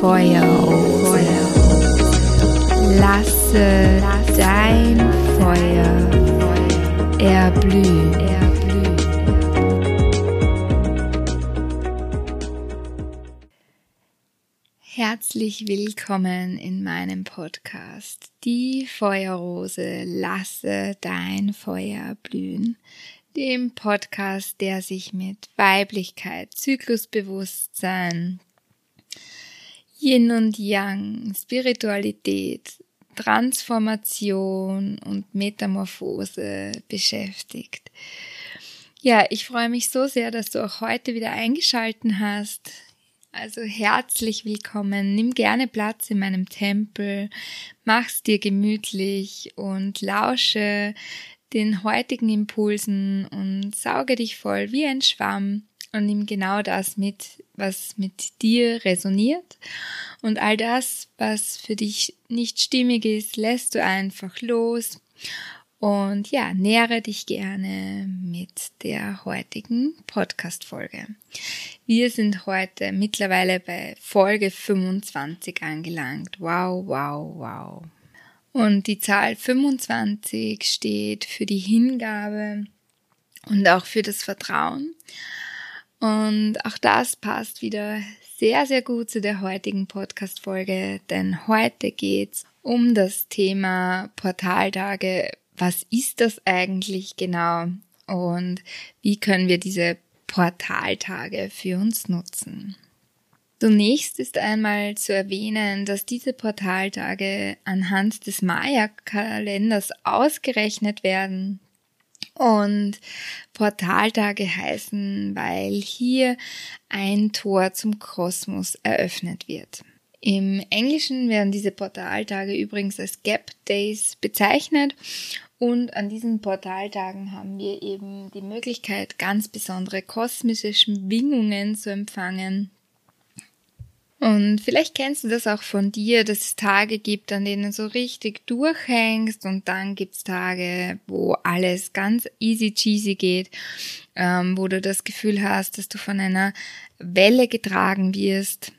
Feuerrose. Lasse dein Feuer erblühen. Herzlich willkommen in meinem Podcast. Die Feuerrose, lasse dein Feuer blühen. Dem Podcast, der sich mit Weiblichkeit, Zyklusbewusstsein, Yin und Yang, Spiritualität, Transformation und Metamorphose beschäftigt. Ja, ich freue mich so sehr, dass du auch heute wieder eingeschalten hast. Also herzlich willkommen, nimm gerne Platz in meinem Tempel, mach's dir gemütlich und lausche den heutigen Impulsen und sauge dich voll wie ein Schwamm und nimm genau das mit, was mit dir resoniert, und all das, was für dich nicht stimmig ist, lässt du einfach los und ja, nähere dich gerne mit der heutigen Podcast-Folge. Wir sind heute mittlerweile bei Folge 25 angelangt. Wow, wow, wow. Und die Zahl 25 steht für die Hingabe und auch für das Vertrauen. Und auch das passt wieder sehr, sehr gut zu der heutigen Podcast-Folge, denn heute geht's um das Thema Portaltage. Was ist das eigentlich genau und wie können wir diese Portaltage für uns nutzen? Zunächst ist einmal zu erwähnen, dass diese Portaltage anhand des Maya-Kalenders ausgerechnet werden. Und Portaltage heißen, weil hier ein Tor zum Kosmos eröffnet wird. Im Englischen werden diese Portaltage übrigens als Gap Days bezeichnet. Und an diesen Portaltagen haben wir eben die Möglichkeit, ganz besondere kosmische Schwingungen zu empfangen. Und vielleicht kennst du das auch von dir, dass es Tage gibt, an denen du so richtig durchhängst, und dann gibt's Tage, wo alles ganz easy cheesy geht, wo du das Gefühl hast, dass du von einer Welle getragen wirst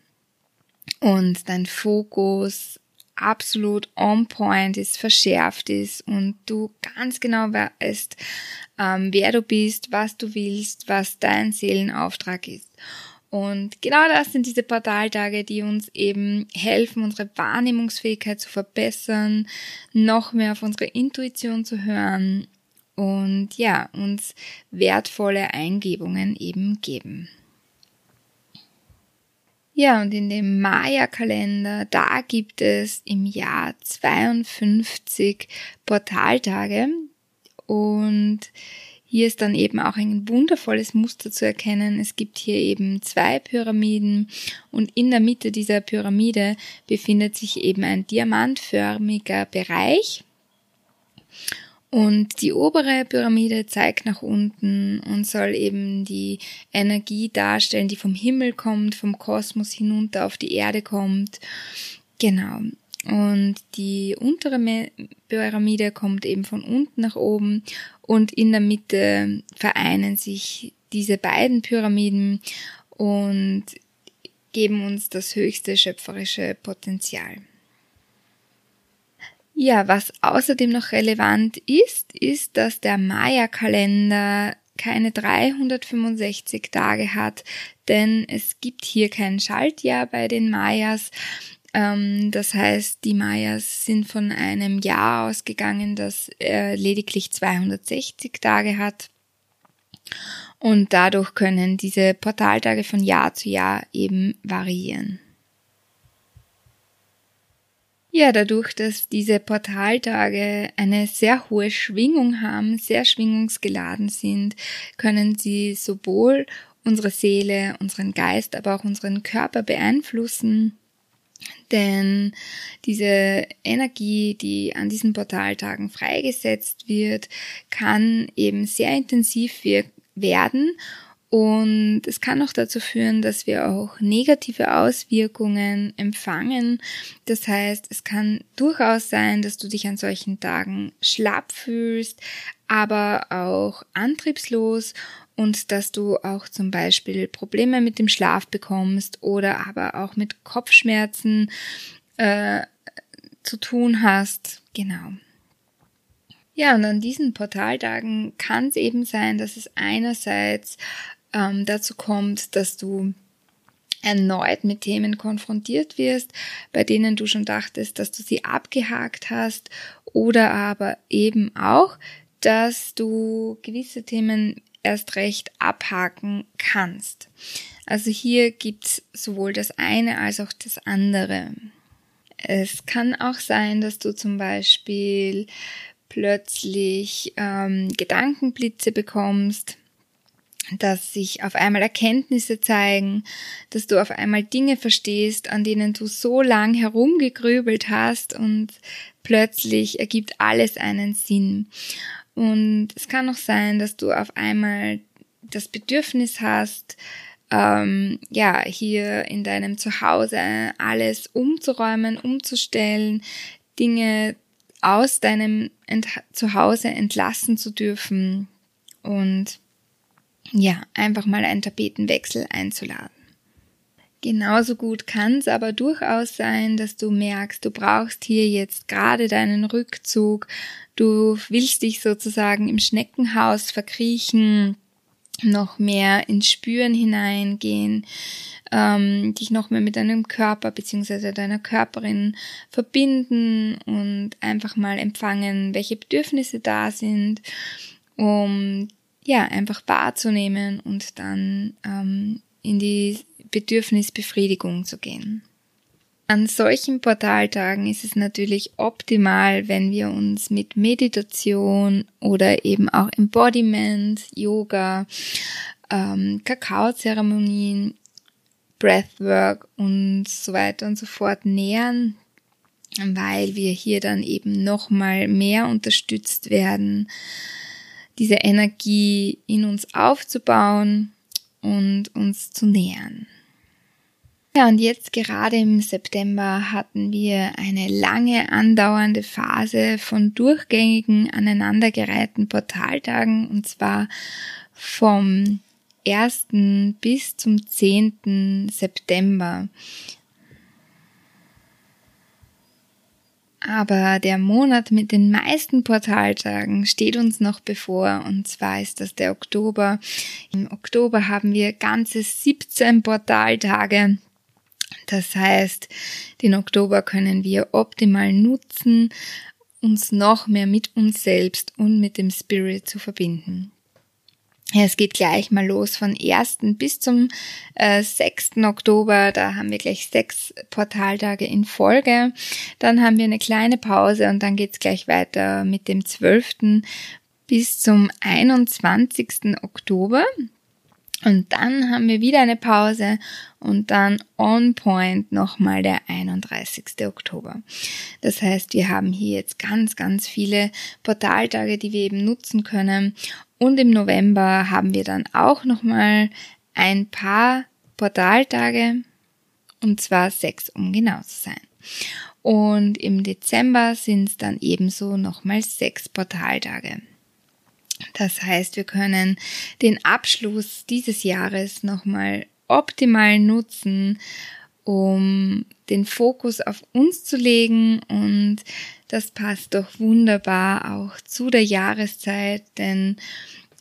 und dein Fokus absolut on point ist, verschärft ist und du ganz genau weißt, wer du bist, was du willst, was dein Seelenauftrag ist. Und genau das sind diese Portaltage, die uns eben helfen, unsere Wahrnehmungsfähigkeit zu verbessern, noch mehr auf unsere Intuition zu hören und ja, uns wertvolle Eingebungen eben geben. Ja, und in dem Maya-Kalender, da gibt es im Jahr 52 Portaltage, und hier ist dann eben auch ein wundervolles Muster zu erkennen. Es gibt hier eben 2 Pyramiden, und in der Mitte dieser Pyramide befindet sich eben ein diamantförmiger Bereich. Und die obere Pyramide zeigt nach unten und soll eben die Energie darstellen, die vom Himmel kommt, vom Kosmos hinunter auf die Erde kommt. Genau. Und die untere Pyramide kommt eben von unten nach oben, und in der Mitte vereinen sich diese beiden Pyramiden und geben uns das höchste schöpferische Potenzial. Ja, was außerdem noch relevant ist, ist, dass der Maya-Kalender keine 365 Tage hat, denn es gibt hier kein Schaltjahr bei den Mayas. Das heißt, die Mayas sind von einem Jahr ausgegangen, das lediglich 260 Tage hat. Und dadurch können diese Portaltage von Jahr zu Jahr eben variieren. Ja, dadurch, dass diese Portaltage eine sehr hohe Schwingung haben, sehr schwingungsgeladen sind, können sie sowohl unsere Seele, unseren Geist, aber auch unseren Körper beeinflussen. Denn diese Energie, die an diesen Portaltagen freigesetzt wird, kann eben sehr intensiv werden, und es kann auch dazu führen, dass wir auch negative Auswirkungen empfangen. Das heißt, es kann durchaus sein, dass du dich an solchen Tagen schlapp fühlst, aber auch antriebslos und dass du auch zum Beispiel Probleme mit dem Schlaf bekommst oder aber auch mit Kopfschmerzen zu tun hast. Genau. Ja, und an diesen Portaltagen kann es eben sein, dass es einerseits dazu kommt, dass du erneut mit Themen konfrontiert wirst, bei denen du schon dachtest, dass du sie abgehakt hast, oder aber eben auch, dass du gewisse Themen erst recht abhaken kannst. Also hier gibt's sowohl das eine als auch das andere. Es kann auch sein, dass du zum Beispiel plötzlich Gedankenblitze bekommst, dass sich auf einmal Erkenntnisse zeigen, dass du auf einmal Dinge verstehst, an denen du so lang herumgegrübelt hast, und plötzlich ergibt alles einen Sinn. Und es kann auch sein, dass du auf einmal das Bedürfnis hast, hier in deinem Zuhause alles umzuräumen, umzustellen, Dinge aus deinem Zuhause entlassen zu dürfen und ja, einfach mal einen Tapetenwechsel einzuladen. Genauso gut kann es aber durchaus sein, dass du merkst, du brauchst hier jetzt gerade deinen Rückzug, du willst dich sozusagen im Schneckenhaus verkriechen, noch mehr ins Spüren hineingehen, dich noch mehr mit deinem Körper bzw. deiner Körperin verbinden und einfach mal empfangen, welche Bedürfnisse da sind, um einfach wahrzunehmen und dann in die Bedürfnisbefriedigung zu gehen. An solchen Portaltagen ist es natürlich optimal, wenn wir uns mit Meditation oder eben auch Embodiment, Yoga, Kakaozeremonien, Breathwork und so weiter und so fort nähern, weil wir hier dann eben nochmal mehr unterstützt werden, diese Energie in uns aufzubauen und uns zu nähern. Ja, und jetzt gerade im September hatten wir eine lange andauernde Phase von durchgängigen, aneinandergereihten Portaltagen, und zwar vom 1. bis zum 10. September. Aber der Monat mit den meisten Portaltagen steht uns noch bevor, und zwar ist das der Oktober. Im Oktober haben wir ganze 17 Portaltage. Das heißt, den Oktober können wir optimal nutzen, uns noch mehr mit uns selbst und mit dem Spirit zu verbinden. Es geht gleich mal los von 1. bis zum 6. Oktober, da haben wir gleich 6 Portaltage in Folge. Dann haben wir eine kleine Pause und dann geht's gleich weiter mit dem 12. bis zum 21. Oktober. Und dann haben wir wieder eine Pause und dann on point nochmal der 31. Oktober. Das heißt, wir haben hier jetzt ganz, ganz viele Portaltage, die wir eben nutzen können. Und im November haben wir dann auch nochmal ein paar Portaltage, und zwar 6, um genau zu sein. Und im Dezember sind es dann ebenso nochmal 6 Portaltage. Das heißt, wir können den Abschluss dieses Jahres nochmal optimal nutzen, um den Fokus auf uns zu legen, und das passt doch wunderbar auch zu der Jahreszeit, denn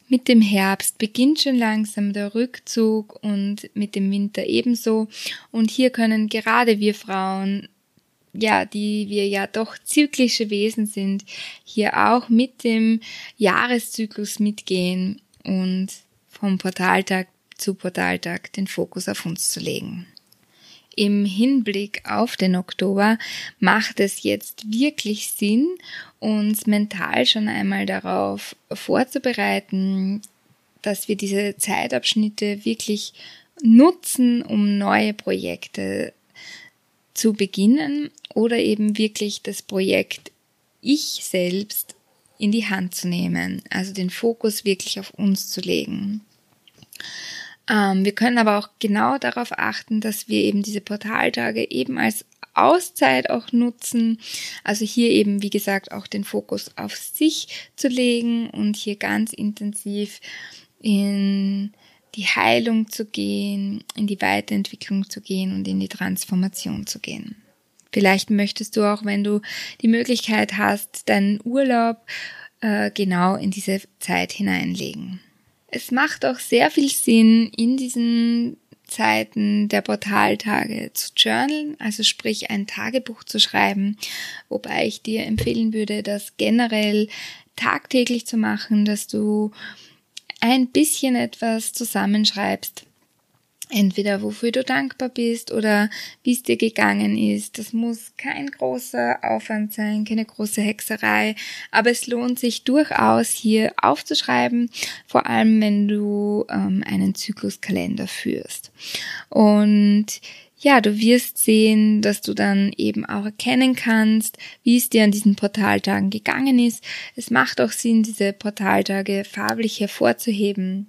mit dem Herbst beginnt schon langsam der Rückzug und mit dem Winter ebenso, und hier können gerade wir Frauen, die wir ja doch zyklische Wesen sind, hier auch mit dem Jahreszyklus mitgehen und vom Portaltag zu Portaltag den Fokus auf uns zu legen. Im Hinblick auf den Oktober macht es jetzt wirklich Sinn, uns mental schon einmal darauf vorzubereiten, dass wir diese Zeitabschnitte wirklich nutzen, um neue Projekte zu beginnen oder eben wirklich das Projekt Ich selbst in die Hand zu nehmen, also den Fokus wirklich auf uns zu legen. Wir können aber auch genau darauf achten, dass wir eben diese Portaltage eben als Auszeit auch nutzen, also hier eben, wie gesagt, auch den Fokus auf sich zu legen und hier ganz intensiv in die Heilung zu gehen, in die Weiterentwicklung zu gehen und in die Transformation zu gehen. Vielleicht möchtest du auch, wenn du die Möglichkeit hast, deinen Urlaub genau in diese Zeit hineinlegen. Es macht auch sehr viel Sinn, in diesen Zeiten der Portaltage zu journalen, also sprich ein Tagebuch zu schreiben, wobei ich dir empfehlen würde, das generell tagtäglich zu machen, dass du ein bisschen etwas zusammenschreibst, entweder wofür du dankbar bist oder wie es dir gegangen ist. Das muss kein großer Aufwand sein, keine große Hexerei, aber es lohnt sich durchaus hier aufzuschreiben, vor allem wenn du einen Zykluskalender führst. Und ja, du wirst sehen, dass du dann eben auch erkennen kannst, wie es dir an diesen Portaltagen gegangen ist. Es macht auch Sinn, diese Portaltage farblich hervorzuheben,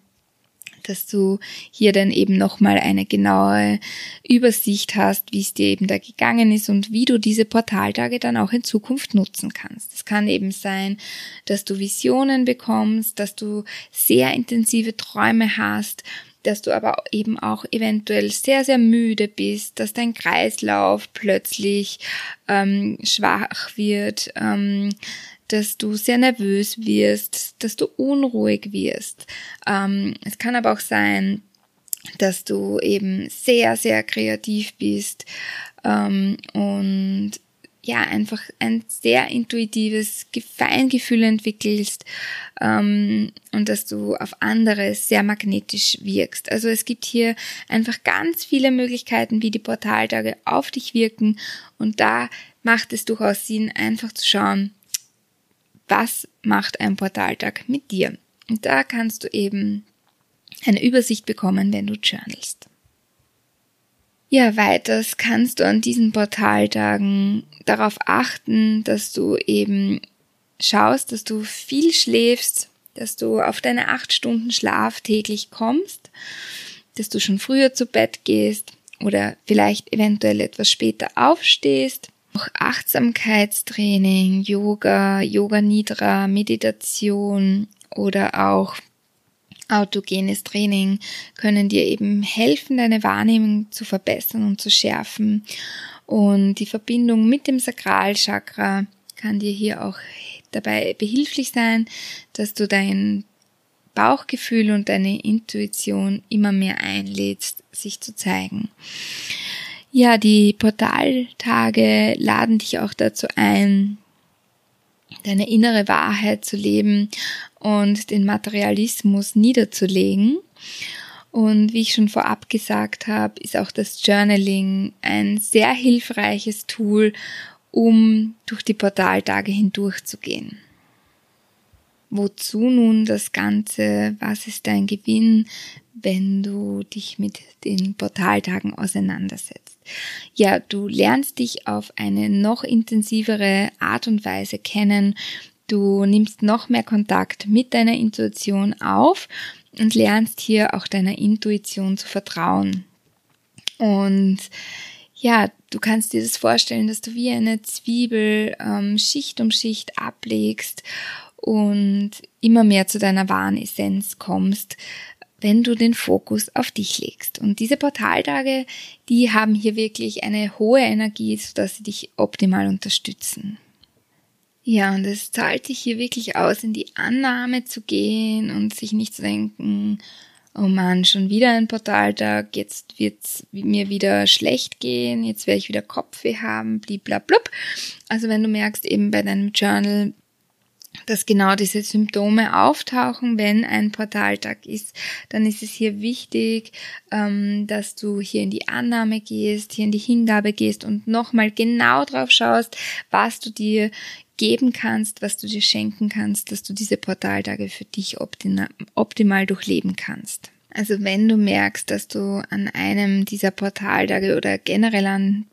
dass du hier dann eben nochmal eine genaue Übersicht hast, wie es dir eben da gegangen ist und wie du diese Portaltage dann auch in Zukunft nutzen kannst. Es kann eben sein, dass du Visionen bekommst, dass du sehr intensive Träume hast, dass du aber eben auch eventuell sehr, sehr müde bist, dass dein Kreislauf plötzlich schwach wird, dass du sehr nervös wirst, dass du unruhig wirst. Es kann aber auch sein, dass du eben sehr, sehr kreativ bist und ja, einfach ein sehr intuitives Feingefühl entwickelst und dass du auf andere sehr magnetisch wirkst. Also es gibt hier einfach ganz viele Möglichkeiten, wie die Portaltage auf dich wirken, und da macht es durchaus Sinn, einfach zu schauen, was macht ein Portaltag mit dir? Und da kannst du eben eine Übersicht bekommen, wenn du journalst. Ja, weiters kannst du an diesen Portaltagen darauf achten, dass du eben schaust, dass du viel schläfst, dass du auf deine 8 Stunden Schlaf täglich kommst, dass du schon früher zu Bett gehst oder vielleicht eventuell etwas später aufstehst. Auch Achtsamkeitstraining, Yoga, Yoga Nidra, Meditation oder auch autogenes Training können dir eben helfen, deine Wahrnehmung zu verbessern und zu schärfen. Und die Verbindung mit dem Sakralchakra kann dir hier auch dabei behilflich sein, dass du dein Bauchgefühl und deine Intuition immer mehr einlädst, sich zu zeigen. Ja, die Portaltage laden dich auch dazu ein, deine innere Wahrheit zu leben und den Materialismus niederzulegen. Und wie ich schon vorab gesagt habe, ist auch das Journaling ein sehr hilfreiches Tool, um durch die Portaltage hindurchzugehen. Wozu nun das Ganze? Was ist dein Gewinn, wenn du dich mit den Portaltagen auseinandersetzt? Ja, du lernst dich auf eine noch intensivere Art und Weise kennen. Du nimmst noch mehr Kontakt mit deiner Intuition auf und lernst hier auch deiner Intuition zu vertrauen. Und ja, du kannst dir das vorstellen, dass du wie eine Zwiebel Schicht um Schicht ablegst und immer mehr zu deiner wahren Essenz kommst, wenn du den Fokus auf dich legst. Und diese Portaltage, die haben hier wirklich eine hohe Energie, sodass sie dich optimal unterstützen. Ja, und es zahlt sich hier wirklich aus, in die Annahme zu gehen und sich nicht zu denken, oh Mann, schon wieder ein Portaltag, jetzt wird's mir wieder schlecht gehen, jetzt werde ich wieder Kopfweh haben, bliblablub. Also wenn du merkst, eben bei deinem Journal, dass genau diese Symptome auftauchen, wenn ein Portaltag ist, dann ist es hier wichtig, dass du hier in die Annahme gehst, hier in die Hingabe gehst und nochmal genau drauf schaust, was du dir geben kannst, was du dir schenken kannst, dass du diese Portaltage für dich optimal durchleben kannst. Also wenn du merkst, dass du an einem dieser Portaltage oder generell an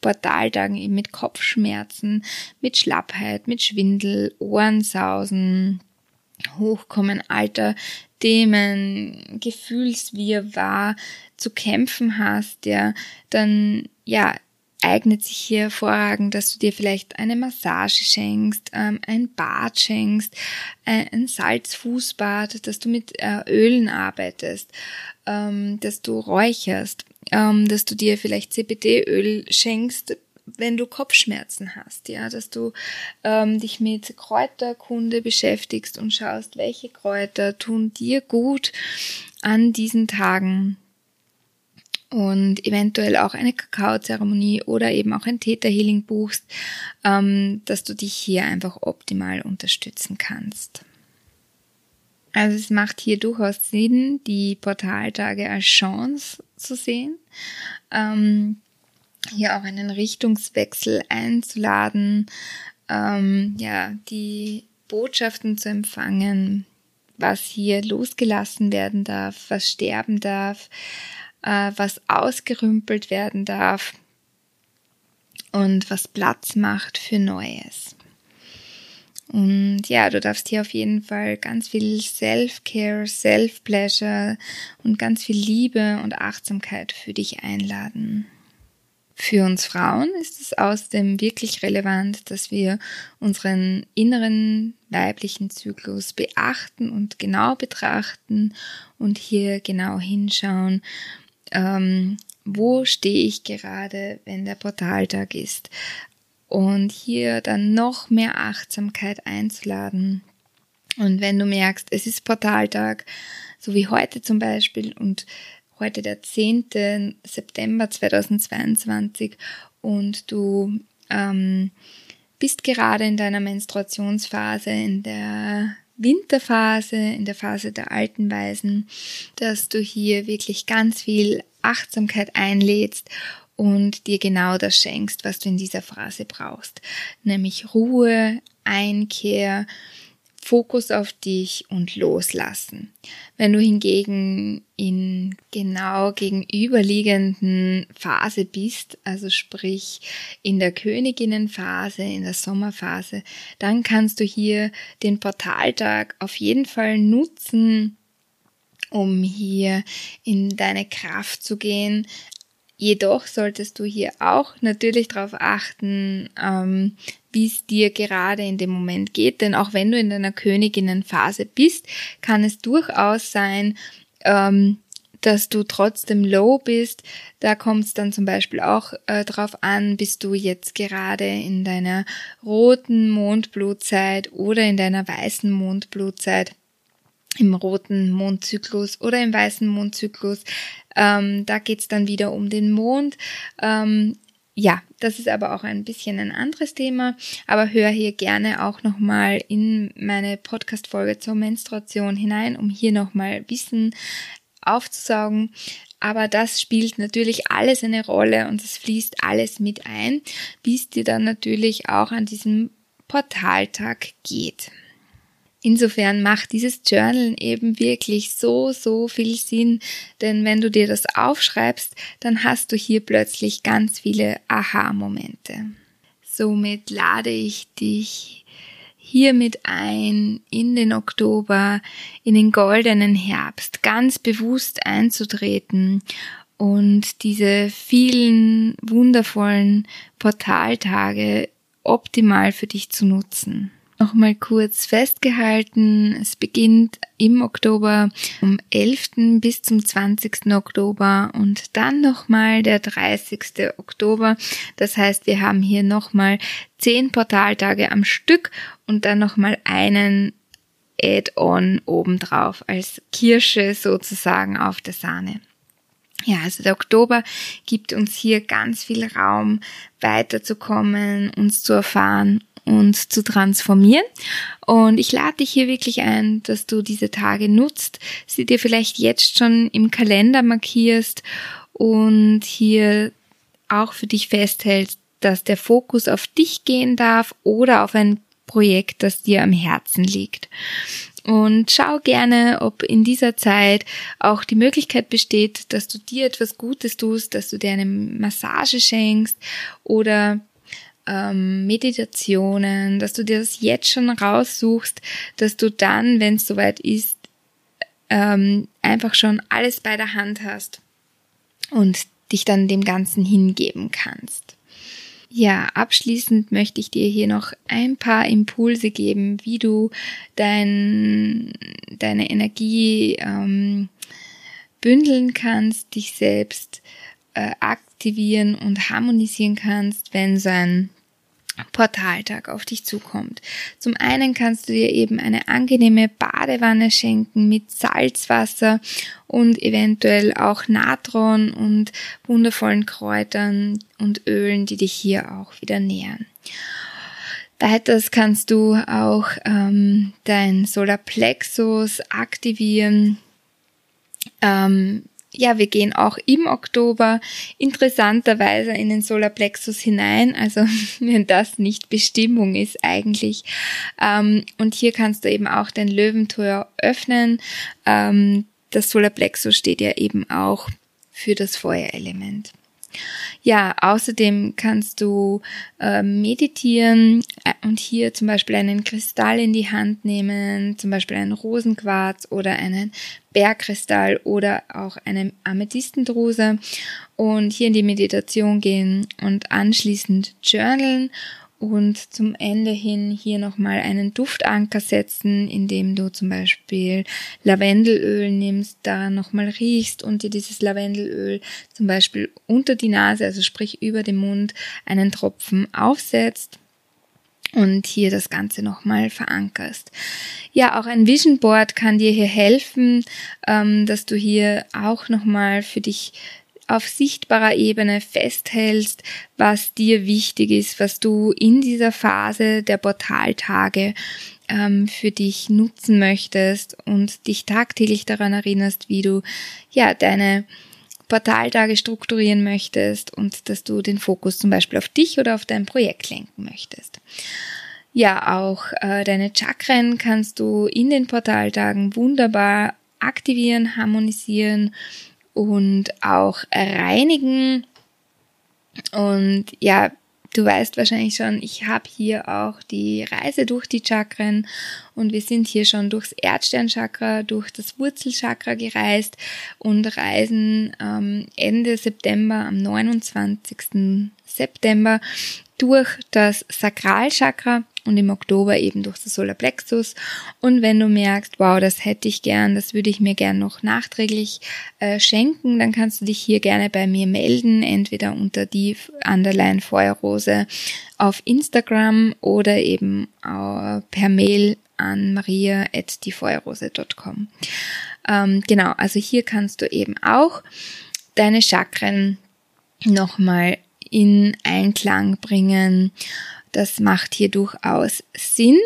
Portaltagen eben mit Kopfschmerzen, mit Schlappheit, mit Schwindel, Ohrensausen, Hochkommen alter Themen, Gefühlswirrwarr zu kämpfen hast, ja, dann ja, eignet sich hier hervorragend, dass du dir vielleicht eine Massage schenkst, ein Bad schenkst, ein Salzfußbad, dass du mit Ölen arbeitest, dass du räucherst, dass du dir vielleicht CBD-Öl schenkst, wenn du Kopfschmerzen hast, ja, dass du dich mit Kräuterkunde beschäftigst und schaust, welche Kräuter tun dir gut an diesen Tagen. Und eventuell auch eine Kakaozeremonie oder eben auch ein Theta Healing buchst, dass du dich hier einfach optimal unterstützen kannst. Also es macht hier durchaus Sinn, die Portaltage als Chance zu sehen, hier auch einen Richtungswechsel einzuladen, ja, die Botschaften zu empfangen, was hier losgelassen werden darf, was sterben darf, was ausgerümpelt werden darf und was Platz macht für Neues. Und ja, du darfst hier auf jeden Fall ganz viel Self-Care, Self-Pleasure und ganz viel Liebe und Achtsamkeit für dich einladen. Für uns Frauen ist es außerdem wirklich relevant, dass wir unseren inneren weiblichen Zyklus beachten und genau betrachten und hier genau hinschauen, wo stehe ich gerade, wenn der Portaltag ist, und hier dann noch mehr Achtsamkeit einzuladen. Und wenn du merkst, es ist Portaltag, so wie heute zum Beispiel, und heute der 10. September 2022, und du bist gerade in deiner Menstruationsphase, in der Winterphase, in der Phase der alten Weisen, dass du hier wirklich ganz viel Achtsamkeit einlädst und dir genau das schenkst, was du in dieser Phase brauchst, nämlich Ruhe, Einkehr, Fokus auf dich und loslassen. Wenn du hingegen in genau gegenüberliegenden Phase bist, also sprich in der Königinnenphase, in der Sommerphase, dann kannst du hier den Portaltag auf jeden Fall nutzen, um hier in deine Kraft zu gehen. Jedoch solltest du hier auch natürlich darauf achten, wie es dir gerade in dem Moment geht. Denn auch wenn du in deiner Königinnenphase bist, kann es durchaus sein, dass du trotzdem low bist. Da kommt es dann zum Beispiel auch drauf an, bist du jetzt gerade in deiner roten Mondblutzeit oder in deiner weißen Mondblutzeit, im roten Mondzyklus oder im weißen Mondzyklus. Da geht's dann wieder um den Mond. Ja, das ist aber auch ein bisschen ein anderes Thema. Aber hör hier gerne auch nochmal in meine Podcast-Folge zur Menstruation hinein, um hier nochmal Wissen aufzusaugen. Aber das spielt natürlich alles eine Rolle und es fließt alles mit ein, bis dir dann natürlich auch an diesem Portaltag geht. Insofern macht dieses Journalen eben wirklich so, so viel Sinn, denn wenn du dir das aufschreibst, dann hast du hier plötzlich ganz viele Aha-Momente. Somit lade ich dich hiermit ein, in den Oktober, in den goldenen Herbst, ganz bewusst einzutreten und diese vielen wundervollen Portaltage optimal für dich zu nutzen. Nochmal kurz festgehalten, es beginnt im Oktober vom 11. bis zum 20. Oktober und dann nochmal der 30. Oktober. Das heißt, wir haben hier nochmal 10 Portaltage am Stück und dann nochmal einen Add-on obendrauf als Kirsche sozusagen auf der Sahne. Ja, also der Oktober gibt uns hier ganz viel Raum, weiterzukommen, uns zu erfahren und zu transformieren. Und ich lade dich hier wirklich ein, dass du diese Tage nutzt, sie dir vielleicht jetzt schon im Kalender markierst und hier auch für dich festhältst, dass der Fokus auf dich gehen darf oder auf ein Projekt, das dir am Herzen liegt. Und schau gerne, ob in dieser Zeit auch die Möglichkeit besteht, dass du dir etwas Gutes tust, dass du dir eine Massage schenkst oder Meditationen, dass du dir das jetzt schon raussuchst, dass du dann, wenn es soweit ist, einfach schon alles bei der Hand hast und dich dann dem Ganzen hingeben kannst. Ja, abschließend möchte ich dir hier noch ein paar Impulse geben, wie du deine Energie bündeln kannst, dich selbst aktivieren und harmonisieren kannst, wenn so ein Portaltag auf dich zukommt. Zum einen kannst du dir eben eine angenehme Badewanne schenken mit Salzwasser und eventuell auch Natron und wundervollen Kräutern und Ölen, die dich hier auch wieder nähern. Weiters kannst du auch dein Solarplexus aktivieren. Ja, wir gehen auch im Oktober interessanterweise in den Solarplexus hinein, also wenn das nicht Bestimmung ist eigentlich. Und hier kannst du eben auch dein Löwentor öffnen. Das Solarplexus steht ja eben auch für das Feuerelement. Ja, außerdem kannst du meditieren und hier zum Beispiel einen Kristall in die Hand nehmen, zum Beispiel einen Rosenquarz oder einen Bergkristall oder auch eine Amethystdruse und hier in die Meditation gehen und anschließend journalen und zum Ende hin hier nochmal einen Duftanker setzen, indem du zum Beispiel Lavendelöl nimmst, da nochmal riechst und dir dieses Lavendelöl zum Beispiel unter die Nase, also sprich über dem Mund, einen Tropfen aufsetzt und hier das Ganze nochmal verankerst. Ja, auch ein Vision Board kann dir hier helfen, dass du hier auch nochmal für dich auf sichtbarer Ebene festhältst, was dir wichtig ist, was du in dieser Phase der Portaltage für dich nutzen möchtest und dich tagtäglich daran erinnerst, wie du ja deine Portaltage strukturieren möchtest und dass du den Fokus zum Beispiel auf dich oder auf dein Projekt lenken möchtest. Ja, auch deine Chakren kannst du in den Portaltagen wunderbar aktivieren, harmonisieren und auch reinigen. Und ja, du weißt wahrscheinlich schon, ich habe hier auch die Reise durch die Chakren und wir sind hier schon durchs Erdsternchakra, durch das Wurzelchakra gereist und reisen Ende September, am 29. September durch das Sakralchakra und im Oktober eben durch das Solarplexus. Und wenn du merkst, wow, das hätte ich gern, das würde ich mir gern noch nachträglich schenken, dann kannst du dich hier gerne bei mir melden, entweder unter die _Feuerrose auf Instagram oder eben per Mail an maria@diefeuerrose.com. Genau, also hier kannst du eben auch deine Chakren nochmal in Einklang bringen. Das macht hier durchaus Sinn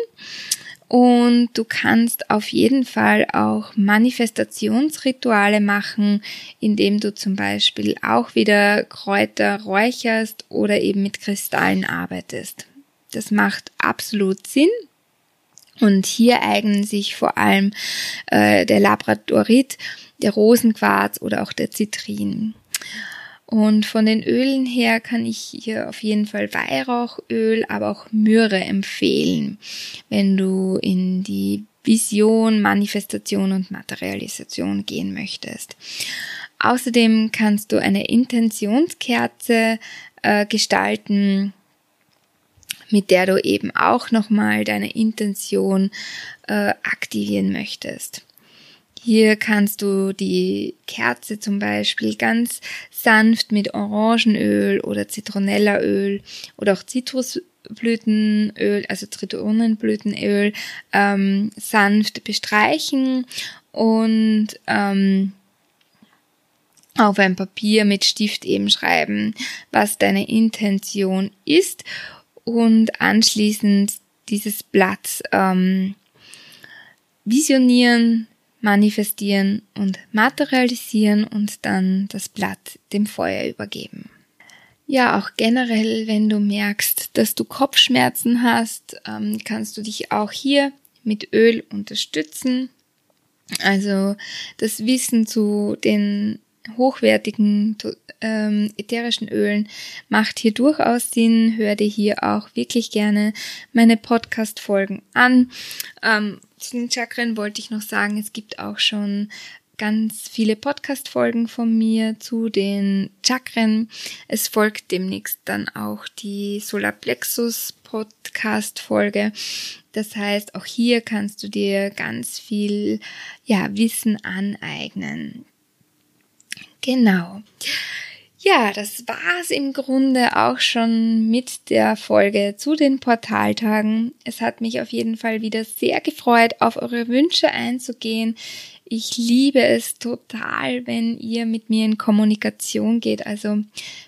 und du kannst auf jeden Fall auch Manifestationsrituale machen, indem du zum Beispiel auch wieder Kräuter räucherst oder eben mit Kristallen arbeitest. Das macht absolut Sinn. Und hier eignen sich vor allem der Labradorit, der Rosenquarz oder auch der Zitrin. Und von den Ölen her kann ich hier auf jeden Fall Weihrauchöl, aber auch Myrrhe empfehlen, wenn du in die Vision, Manifestation und Materialisation gehen möchtest. Außerdem kannst du eine Intentionskerze gestalten, mit der du eben auch nochmal deine Intention aktivieren möchtest. Hier kannst du die Kerze zum Beispiel ganz sanft mit Orangenöl oder Zitronellaöl oder auch Zitrusblütenöl, also Zitronenblütenöl, sanft bestreichen und auf ein Papier mit Stift eben schreiben, was deine Intention ist und anschließend dieses Blatt visionieren, manifestieren und materialisieren und dann das Blatt dem Feuer übergeben. Ja, auch generell, wenn du merkst, dass du Kopfschmerzen hast, kannst du dich auch hier mit Öl unterstützen. Also das Wissen zu den hochwertigen ätherischen Ölen macht hier durchaus Sinn. Hör dir hier auch wirklich gerne meine Podcast-Folgen an. Zu den Chakren wollte ich noch sagen, es gibt auch schon ganz viele Podcast-Folgen von mir zu den Chakren. Es folgt demnächst dann auch die Solarplexus-Podcast-Folge. Das heißt, auch hier kannst du dir ganz viel, ja, Wissen aneignen. Genau. Ja, das war's im Grunde auch schon mit der Folge zu den Portaltagen. Es hat mich auf jeden Fall wieder sehr gefreut, auf eure Wünsche einzugehen. Ich liebe es total, wenn ihr mit mir in Kommunikation geht. Also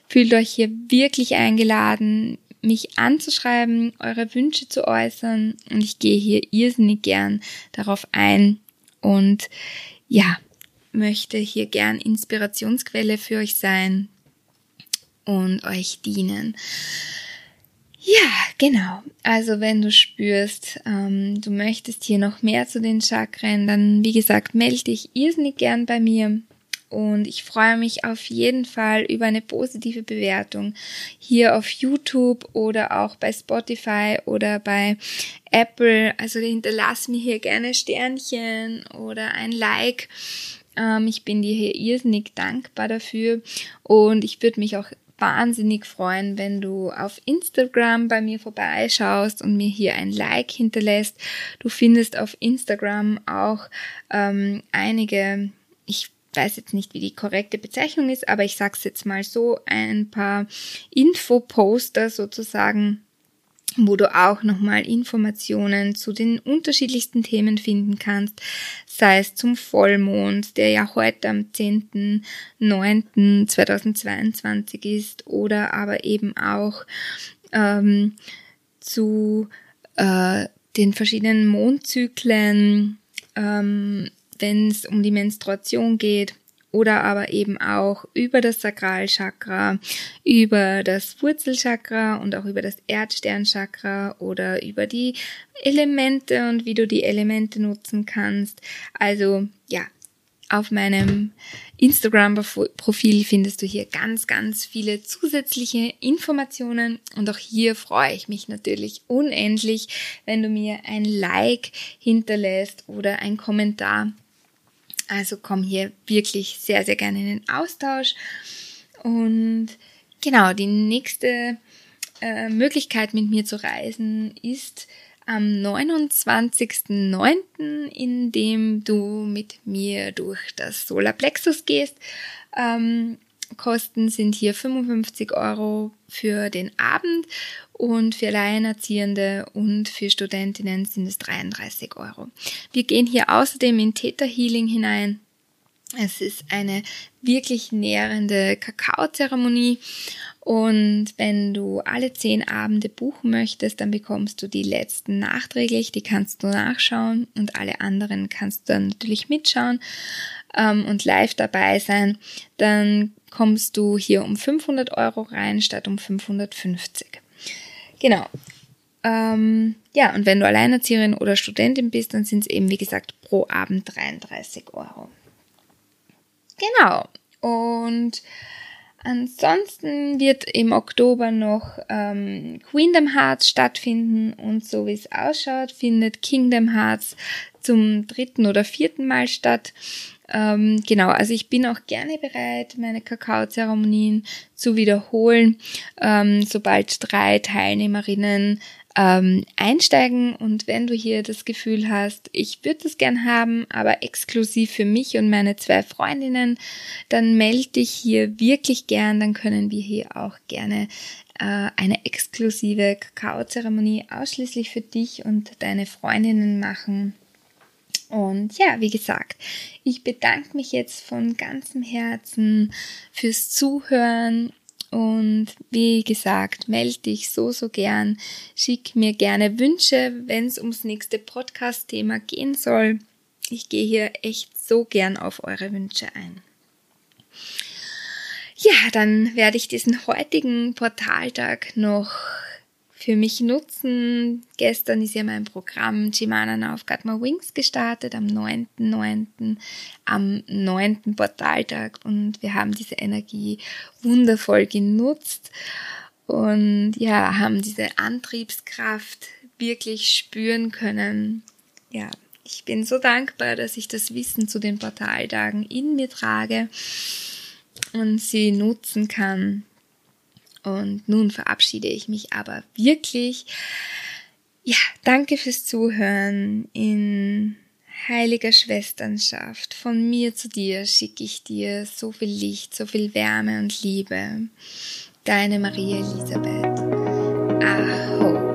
fühlt euch hier wirklich eingeladen, mich anzuschreiben, eure Wünsche zu äußern. Und ich gehe hier irrsinnig gern darauf ein und ja, möchte hier gern Inspirationsquelle für euch sein und euch dienen. Ja, genau. Also wenn du spürst, du möchtest hier noch mehr zu den Chakren, dann wie gesagt, melde dich irrsinnig gern bei mir. Und ich freue mich auf jeden Fall über eine positive Bewertung hier auf YouTube oder auch bei Spotify oder bei Apple. Also hinterlass mir hier gerne Sternchen oder ein Like. Ich bin dir hier irrsinnig dankbar dafür und ich würde mich auch wahnsinnig freuen, wenn du auf Instagram bei mir vorbeischaust und mir hier ein Like hinterlässt. Du findest auf Instagram auch einige, ich weiß jetzt nicht, wie die korrekte Bezeichnung ist, aber ich sage es jetzt mal so, ein paar Infoposter sozusagen, wo du auch nochmal Informationen zu den unterschiedlichsten Themen finden kannst, sei es zum Vollmond, der ja heute am 10.09.2022 ist, oder aber eben auch zu den verschiedenen Mondzyklen, wenn es um die Menstruation geht, oder aber eben auch über das Sakralchakra, über das Wurzelchakra und auch über das Erdsternchakra oder über die Elemente und wie du die Elemente nutzen kannst. Also ja, auf meinem Instagram-Profil findest du hier ganz, ganz viele zusätzliche Informationen und auch hier freue ich mich natürlich unendlich, wenn du mir ein Like hinterlässt oder ein Kommentar. Also komm hier wirklich sehr, sehr gerne in den Austausch. Und genau, die nächste Möglichkeit, mit mir zu reisen, ist am 29.09., indem du mit mir durch das Solarplexus gehst. Kosten sind hier 55 € für den Abend und für Alleinerziehende und für Studentinnen sind es 33 €. Wir gehen hier außerdem in Theta Healing hinein. Es ist eine wirklich nährende Kakaozeremonie und wenn du alle 10 Abende buchen möchtest, dann bekommst du die letzten nachträglich, die kannst du nachschauen und alle anderen kannst du dann natürlich mitschauen und live dabei sein. Dann kommst du hier um 500 € rein statt um 550. Genau. Ja, und wenn du Alleinerzieherin oder Studentin bist, dann sind es eben, wie gesagt, pro Abend 33 €. Genau. Und ansonsten wird im Oktober noch Kingdom Hearts stattfinden und so wie es ausschaut, findet Kingdom Hearts zum 3. oder 4. Mal statt. Genau, also ich bin auch gerne bereit, meine Kakaozeremonien zu wiederholen, sobald 3 Teilnehmerinnen einsteigen. Und wenn du hier das Gefühl hast, ich würde das gern haben, aber exklusiv für mich und meine 2 Freundinnen, dann melde dich hier wirklich gern, dann können wir hier auch gerne eine exklusive Kakaozeremonie ausschließlich für dich und deine Freundinnen machen. Und ja, wie gesagt, ich bedanke mich jetzt von ganzem Herzen fürs Zuhören. Und wie gesagt, melde dich so gern, schick mir gerne Wünsche, wenn es ums nächste Podcast-Thema gehen soll. Ich gehe hier echt so gern auf eure Wünsche ein. Ja, dann werde ich diesen heutigen Portaltag noch für mich nutzen. Gestern ist ja mein Programm Chimanana auf God My Wings gestartet, am 9.9., am 9. Portaltag und wir haben diese Energie wundervoll genutzt und ja, haben diese Antriebskraft wirklich spüren können. Ja, Ich bin so dankbar, dass ich das Wissen zu den Portaltagen in mir trage und sie nutzen kann. Und nun verabschiede ich mich aber wirklich. Ja, danke fürs Zuhören. In heiliger Schwesternschaft, von mir zu dir schicke ich dir so viel Licht, so viel Wärme und Liebe. Deine Maria Elisabeth. Aho.